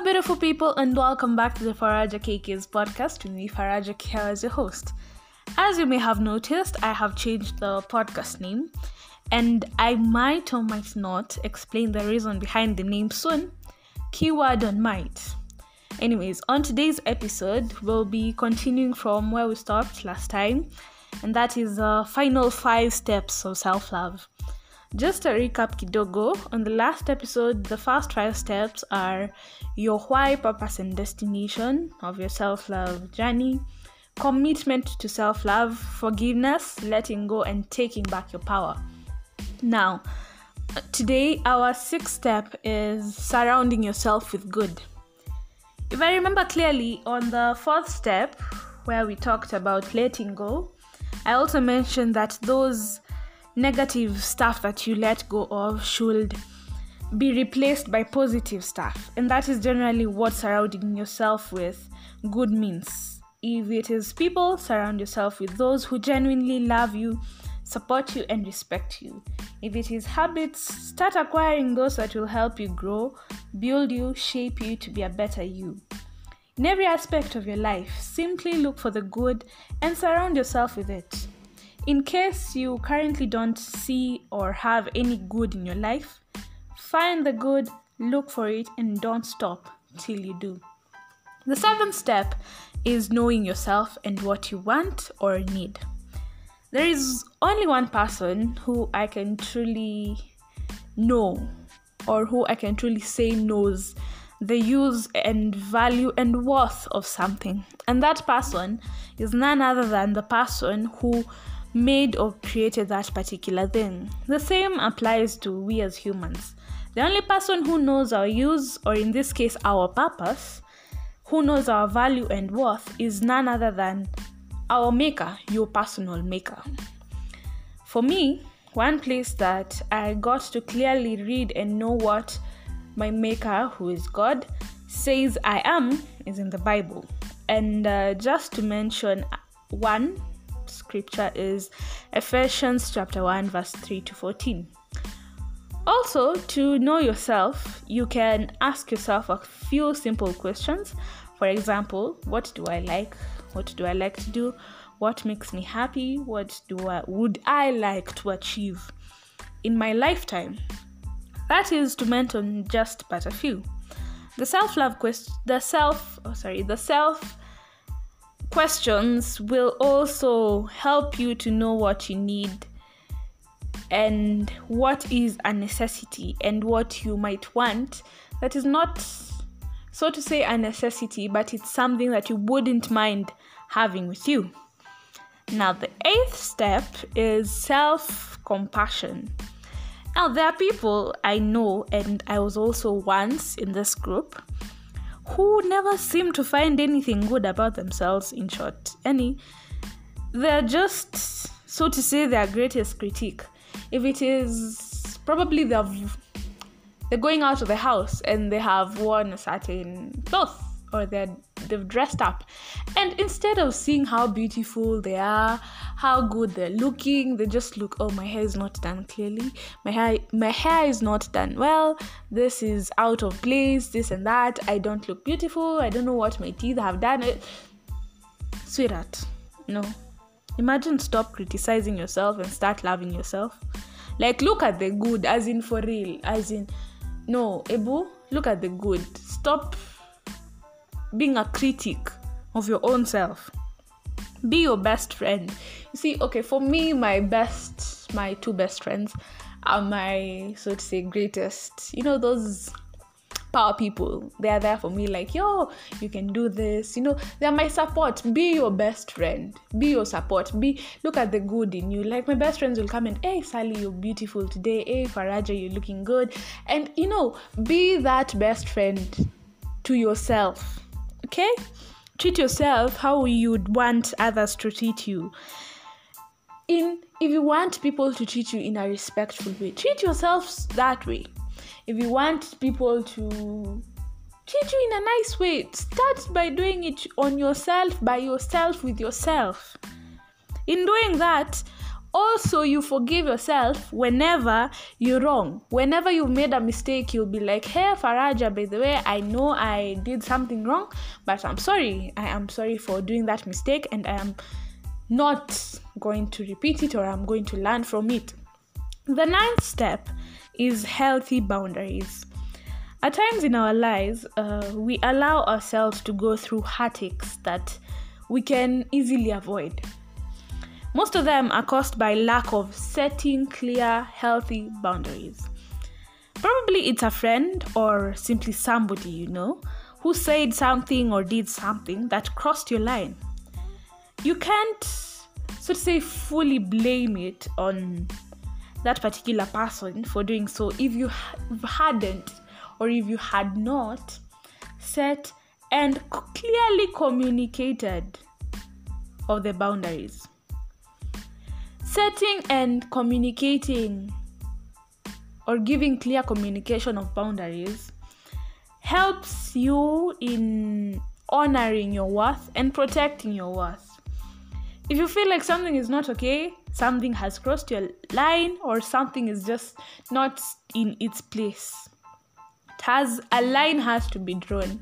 Hello beautiful people, and welcome back to the Faraja KK's podcast with me, Faraja KK, as your host. As you may have noticed, I have changed the podcast name, and I might or might not explain the reason behind the name soon. Keyword on might. Anyways, on today's episode, we'll be continuing from where we stopped last time, and that is the final 5 steps of self-love. Just a recap kidogo, on the last episode, the first 5 steps are your why, purpose, and destination of your self-love journey, commitment to self-love, forgiveness, letting go, and taking back your power. Now, today, our 6th step is surrounding yourself with good. If I remember clearly, on the 4th step, where we talked about letting go, I also mentioned that those negative stuff that you let go of should be replaced by positive stuff, and that is generally what surrounding yourself with good means. If it is people, surround yourself with those who genuinely love you, support you, and respect you. If it is habits, start acquiring those that will help you grow, build you, shape you to be a better you. In every aspect of your life, simply look for the good and surround yourself with it. In case you currently don't see or have any good in your life, find the good, look for it, and don't stop till you do. The 7th step is knowing yourself and what you want or need. There is only one person who I can truly know, or who I can truly say knows the use and value and worth of something. And that person is none other than the person who made or created that particular thing. The same applies to we as humans. The only person who knows our use, or in this case our purpose, who knows our value and worth, is none other than our maker, your personal maker. For me, one place that I got to clearly read and know what my maker, who is God, says I am is in the Bible. And just to mention one scripture is Ephesians chapter 1 verse 3-14. Also, to know yourself, you can ask yourself a few simple questions. For example, what do I like? What do I like to do? What makes me happy? What would I like to achieve in my lifetime? That is to mention just but a few. The self questions will also help you to know what you need and what is a necessity, and what you might want that is not, so to say, a necessity, but it's something that you wouldn't mind having with you. Now, the 8th step is self-compassion. Now, there are people I know, and I was also once in this group, who never seem to find anything good about themselves. In short, they're just, so to say, their greatest critique. If it is probably they're going out of the house and they have worn a certain cloth, or they've dressed up, and instead of seeing how beautiful they are, how good they're looking, they just look, oh, my hair is not done clearly, my hair is not done well, this is out of place, this and that, I don't look beautiful, I don't know what my teeth have done. Sweetheart, no. Imagine, stop criticizing yourself and start loving yourself. Like, look at the good, as in for real, as in, no, Ebu, look at the good. Stop being a critic of your own self. Be your best friend. You see, okay, for me, my 2 best friends are my, so to say, greatest, those power people. They are there for me, like, yo, you can do this, they're my support. Be your best friend, be your support, look at the good in you. Like, my best friends will come and, hey, Sally, you're beautiful today, hey, Faraja, you're looking good, and be that best friend to yourself. Okay, treat yourself how you'd want others to treat you. If you want people to treat you in a respectful way, treat yourself that way. If you want people to treat you in a nice way, start by doing it on yourself, by yourself, with yourself. In doing that, Also, you forgive yourself whenever you're wrong. Whenever you've made a mistake, you'll be like, hey, Faraja, by the way, I know I did something wrong, but I'm sorry. I am sorry for doing that mistake, and I am not going to repeat it, or I'm going to learn from it. The ninth step is healthy boundaries. At times in our lives, we allow ourselves to go through heartaches that we can easily avoid. Most of them are caused by lack of setting clear, healthy boundaries. Probably it's a friend or simply somebody you know who said something or did something that crossed your line. You can't, so to say, fully blame it on that particular person for doing so if you hadn't or if you had not set and clearly communicated of the boundaries. Setting and communicating or giving clear communication of boundaries helps you in honoring your worth and protecting your worth. If you feel like something is not okay, something has crossed your line, or something is just not in its place, a line has to be drawn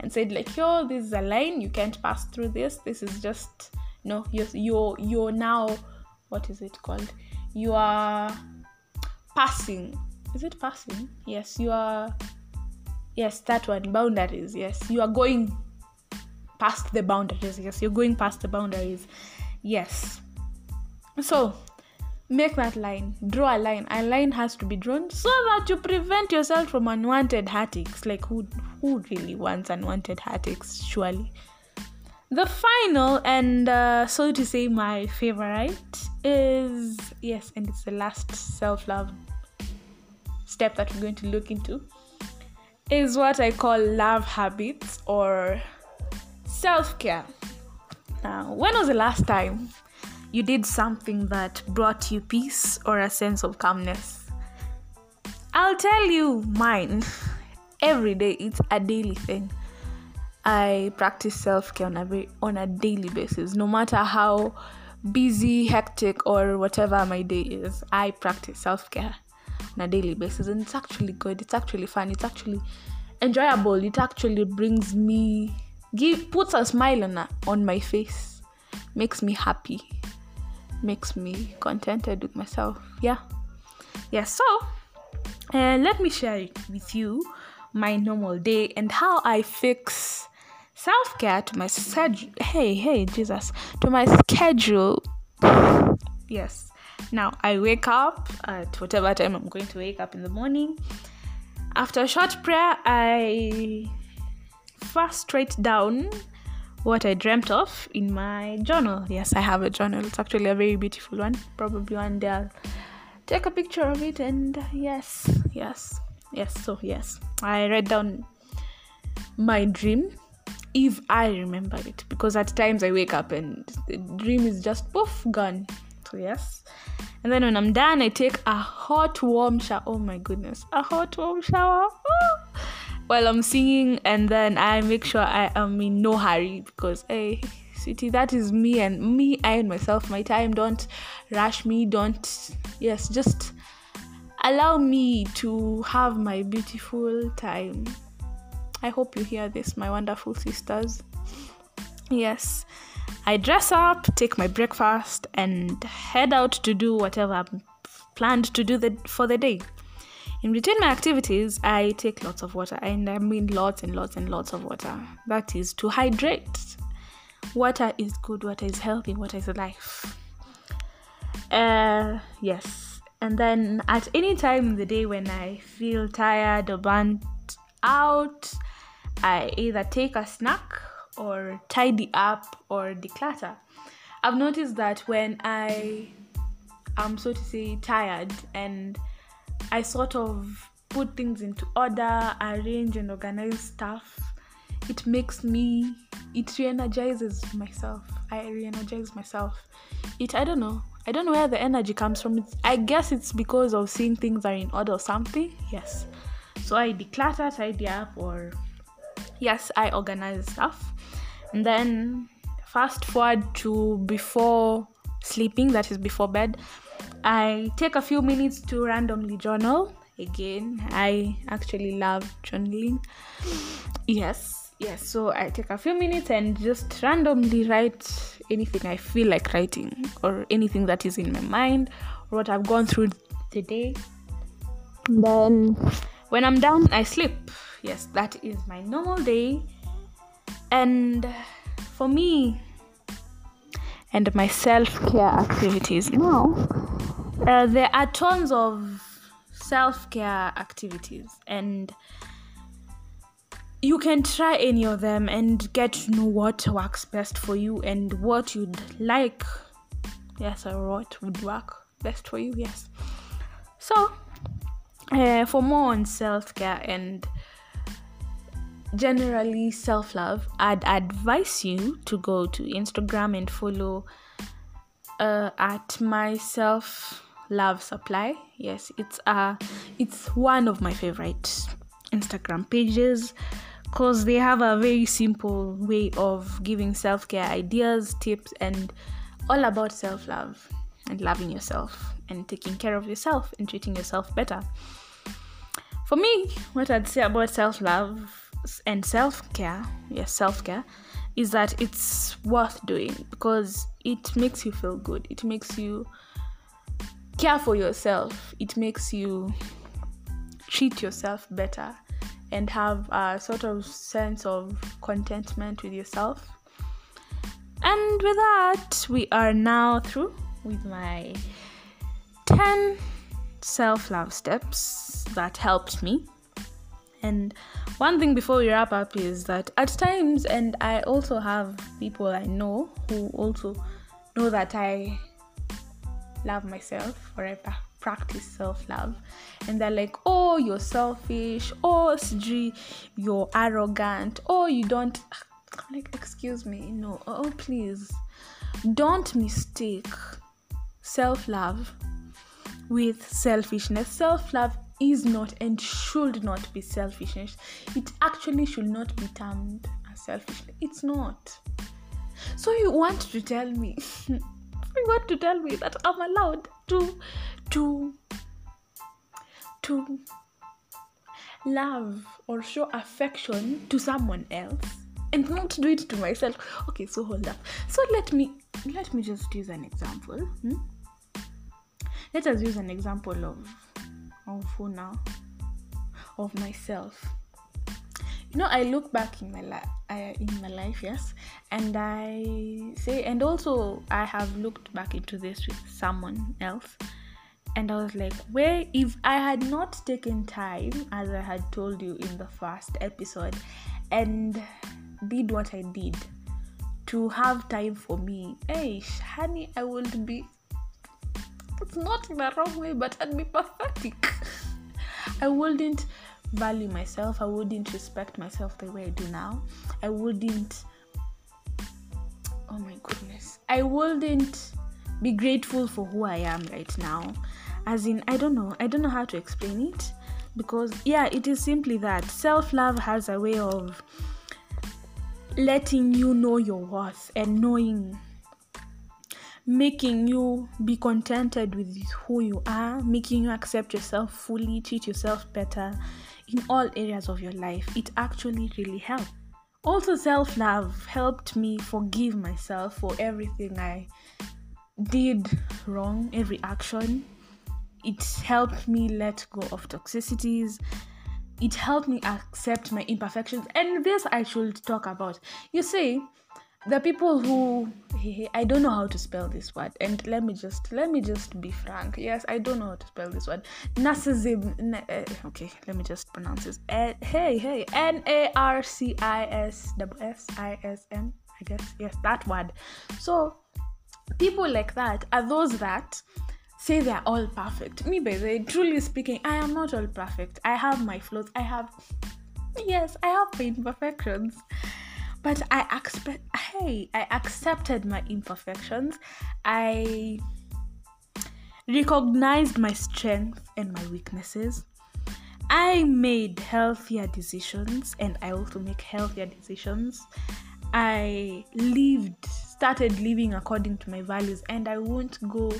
and said like, yo, this is a line, you can't pass through this. This is just, no, you're now, what is it called? You are passing. Is it passing? Yes, you are. Yes, that one, boundaries. Yes, you are going past the boundaries. Yes, you're going past the boundaries. Yes. So, make that line. Draw a line. A line has to be drawn so that you prevent yourself from unwanted heartaches. Like, who really wants unwanted heartaches? Surely. The final and so to say my favorite is, yes, and it's the last self-love step that we're going to look into, is what I call love habits or self-care. Now, when was the last time you did something that brought you peace or a sense of calmness? I'll tell you mine. Every day, it's a daily thing. I practice self-care on a daily basis. No matter how busy, hectic, or whatever my day is, I practice self-care on a daily basis. And it's actually good. It's actually fun. It's actually enjoyable. It actually brings me... puts a smile on my face. Makes me happy. Makes me contented with myself. Yeah, so let me share it with you, my normal day and how I fix self-care to my schedule. Hey, Jesus, to my schedule. Yes. Now I wake up at whatever time I'm going to wake up in the morning. After a short prayer, I first write down what I dreamt of in my journal. Yes, I have a journal. It's actually a very beautiful one. Probably one day I'll take a picture of it. And yes. So yes, I write down my dream if I remember it, because at times I wake up and the dream is just poof, gone. So yes. And then when I'm done, I take a hot warm shower. Oh my goodness, a hot warm shower. Oh! While I'm singing, and then I make sure I am in no hurry, because hey, sweetie, that is me, I and myself, my time. Don't rush me. Just allow me to have my beautiful time. I hope you hear this, my wonderful sisters. Yes, I dress up, take my breakfast, and head out to do whatever I've planned to do for the day. In between my activities, I take lots of water, and I mean lots and lots and lots of water. That is to hydrate. Water is good, water is healthy, water is life. Yes. And then at any time in the day when I feel tired or burnt out, I either take a snack or tidy up or declutter. I've noticed that when I am, so to say, tired and I sort of put things into order, arrange and organize stuff, it re-energizes myself. I re-energize myself. I don't know where the energy comes from. I guess it's because of seeing things are in order or something. Yes. So I declutter, tidy up, or... yes, I organize stuff. And then fast forward to before sleeping, that is before bed, I take a few minutes to randomly journal. Again, I actually love journaling. Yes, so I take a few minutes and just randomly write anything I feel like writing, or anything that is in my mind, or what I've gone through the day. Then when I'm done, I sleep. Yes, that is my normal day. And for me and my self-care activities now, there are tons of self-care activities, and you can try any of them and get to know what works best for you and what you'd like. Yes, or what would work best for you. Yes. So for more on self-care and generally self-love, I'd advise you to go to Instagram and follow at myself love supply. Yes, it's one of my favorite Instagram pages, because they have a very simple way of giving self-care ideas, tips, and all about self-love and loving yourself and taking care of yourself and treating yourself better. For me, what I'd say about self-love and self-care, yes, self-care, is that it's worth doing, because it makes you feel good, it makes you care for yourself, it makes you treat yourself better and have a sort of sense of contentment with yourself. And with that, we are now through with my 10 self-love steps that helped me. And one thing before we wrap up is that at times, and I also have people I know who also know that I love myself, or I practice self-love, and they're like, oh, you're selfish, oh, you're arrogant, oh, you don't. I'm like, excuse me, no, oh, please, don't mistake self-love with selfishness. Self-love is not and should not be selfishness. It actually should not be termed as selfishness. It's not. So you want to tell me that I'm allowed to love or show affection to someone else and not do it to myself? Okay, so hold up. So let me just use an example. Let us use an example of who now? Of myself. You know, I look back in my life, yes, and I say, and also I have looked back into this with someone else, and I was like, where if I had not taken time, as I had told you in the first episode, and did what I did to have time for me, hey, honey, I would be, it's not in the wrong way, but I'd be pathetic. I wouldn't value myself, I wouldn't respect myself the way I do now, I wouldn't, oh my goodness, I wouldn't be grateful for who I am right now. As in, I don't know how to explain it, because yeah, it is simply that self-love has a way of letting you know your worth and knowing, making you be contented with who you are, making you accept yourself fully, treat yourself better in all areas of your life. It actually really helped. Also, self-love helped me forgive myself for everything I did wrong, every action. It helped me let go of toxicities. It helped me accept my imperfections. And this I should talk about. You see, the people who, I don't know how to spell this word, and let me just be frank. Yes, I don't know how to spell this word. Narcissism. Okay, let me just pronounce this. Hey, NARCISSISM. I guess, yes, that word. So people like that are those that say they are all perfect. Me, by the way, truly speaking, I am not all perfect. I have my flaws. I have my imperfections. But I accepted my imperfections. I recognized my strengths and my weaknesses. I made healthier decisions, and I also make healthier decisions. I lived started living according to my values, and I won't go,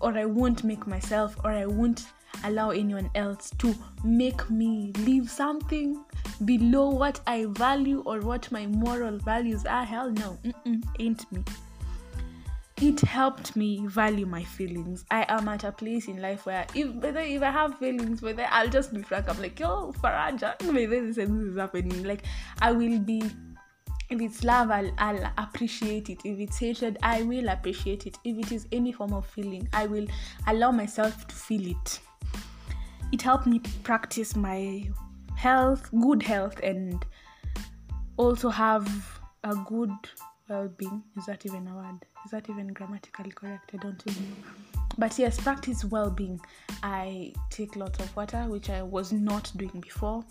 or I won't make myself, or I won't allow anyone else to make me live something below what I value or what my moral values are. Hell no, ain't me. It helped me value my feelings. I am at a place in life where if I have feelings, whether I'll just be frank, I'm like, yo, Faraja, this is happening. Like, I will be, if it's love, I'll appreciate it. If it's hatred, I will appreciate it. If it is any form of feeling, I will allow myself to feel it. It helped me practice my health, good health, and also have a good well-being. Is that even a word? Is that even grammatically correct? I don't know. But yes, practice well-being. I take lots of water, which I was not doing before.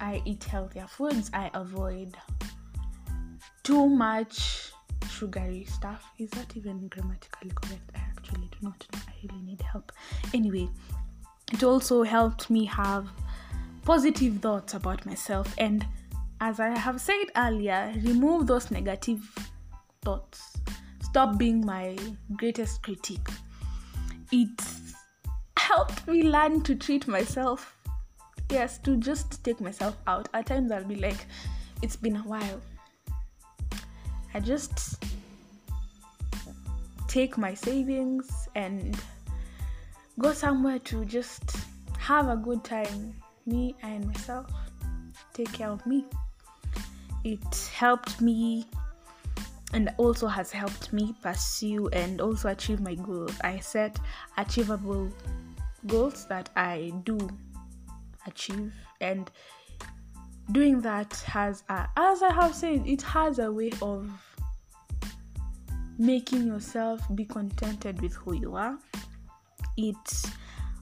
I eat healthier foods. I avoid too much sugary stuff. Is that even grammatically correct? I actually do not know. I really need help. Anyway, it also helped me have positive thoughts about myself, and as I have said earlier, remove those negative thoughts. Stop being my greatest critique. It helped me learn to treat myself. Yes, to just take myself out. At times I'll be like, it's been a while. I just take my savings and go somewhere to just have a good time. Me and myself. Take care of me. It helped me, and also has helped me pursue and also achieve my goals. I set achievable goals that I do achieve, and doing that has a, as I have said, it has a way of making yourself be contented with who you are. It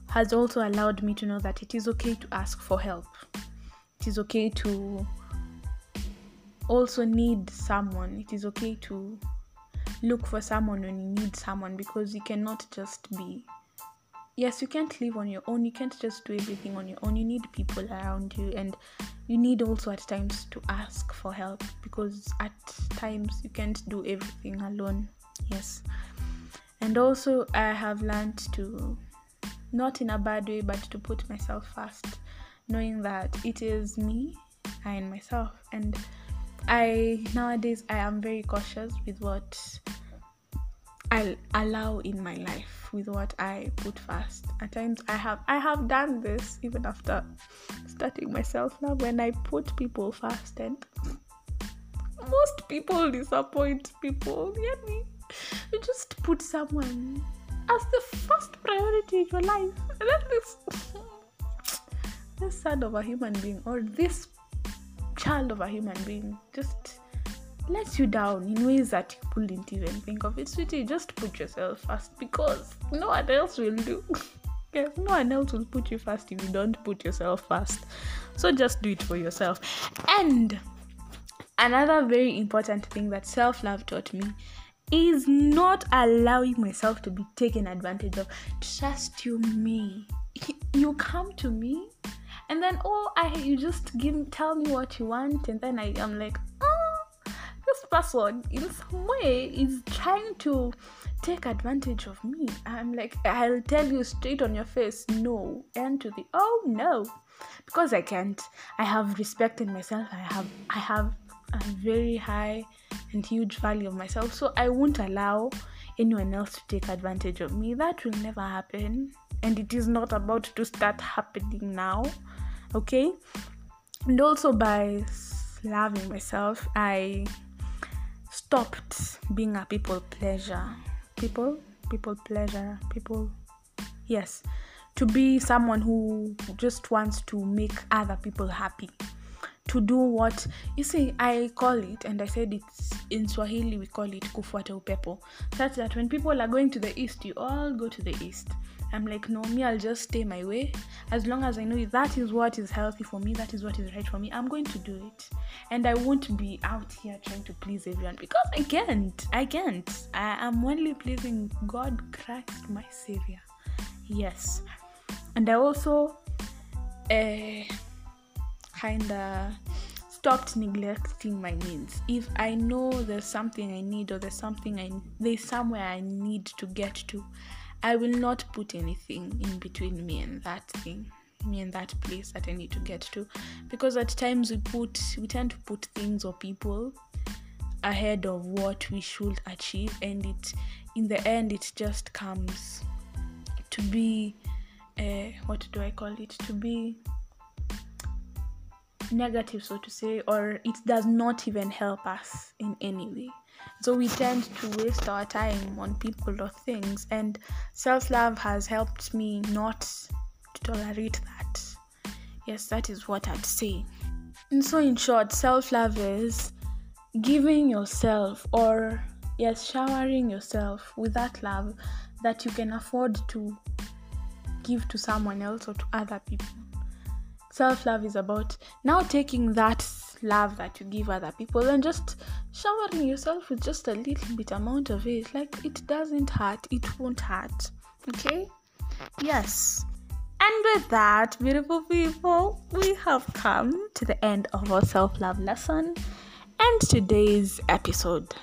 has also allowed me to know that it is okay to ask for help. It is okay to also need someone. It is okay to look for someone when you need someone, because you cannot just be, yes, you can't live on your own. You can't just do everything on your own. You need people around you, and you need also at times to ask for help, because at times you can't do everything alone. Yes. And also I have learned to, not in a bad way, but to put myself first, knowing that it is me and myself. And nowadays I am very cautious with what I allow in my life, with what I put first. At times I have done this even after starting myself now, when I put people first, and most people disappoint people. You get me? You just put someone as the first priority in your life, and then this son of a human being, or this child of a human being, just lets you down in ways that you couldn't even think of. It's really, just put yourself first, because no one else will do. Yes, no one else will put you first if you don't put yourself first. So just do it for yourself. And another very important thing that self-love taught me is not allowing myself to be taken advantage of. Trust you me. You come to me, and then you just tell me what you want, and then I'm like, this person in some way is trying to take advantage of me. I'm like, I'll tell you straight on your face, no, and to the oh no, because I can't. I have respect in myself. I have a very high and huge value of myself, so I won't allow anyone else to take advantage of me. That will never happen, and it is not about to start happening now, okay? And also, by loving myself, I stopped being a people pleasure. Yes, to be someone who just wants to make other people happy. To do what, you see, I call it, and I said it's in Swahili, we call it kufuata upepo. Such that when people are going to the east, you all go to the east. I'm like, no, me, I'll just stay my way. As long as I know that is what is healthy for me, that is what is right for me, I'm going to do it. And I won't be out here trying to please everyone, because I can't. I am only pleasing God, Christ, my Savior. Yes. And I also, kinda stopped neglecting my needs. If I know there's something I need, or there's somewhere I need to get to, I will not put anything in between me and that place that I need to get to, because at times we tend to put things or people ahead of what we should achieve, and in the end it just comes to be to be negative, so to say, or it does not even help us in any way. So we tend to waste our time on people or things, and self-love has helped me not to tolerate that. Yes, that is what I'd say. And so in short, self-love is giving yourself, or yes, showering yourself with that love that you can afford to give to someone else or to other people. Self-love is about now taking that love that you give other people and just showering yourself with just a little bit amount of it. Like, it doesn't hurt, it won't hurt. Okay? Yes. And with that, beautiful people, we have come to the end of our self-love lesson and today's episode.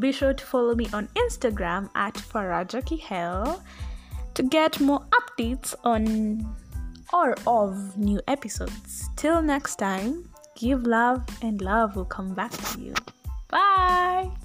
Be sure to follow me on Instagram at Faraja KK to get more updates on or of new episodes. Till next time, give love and love will come back to you. Bye!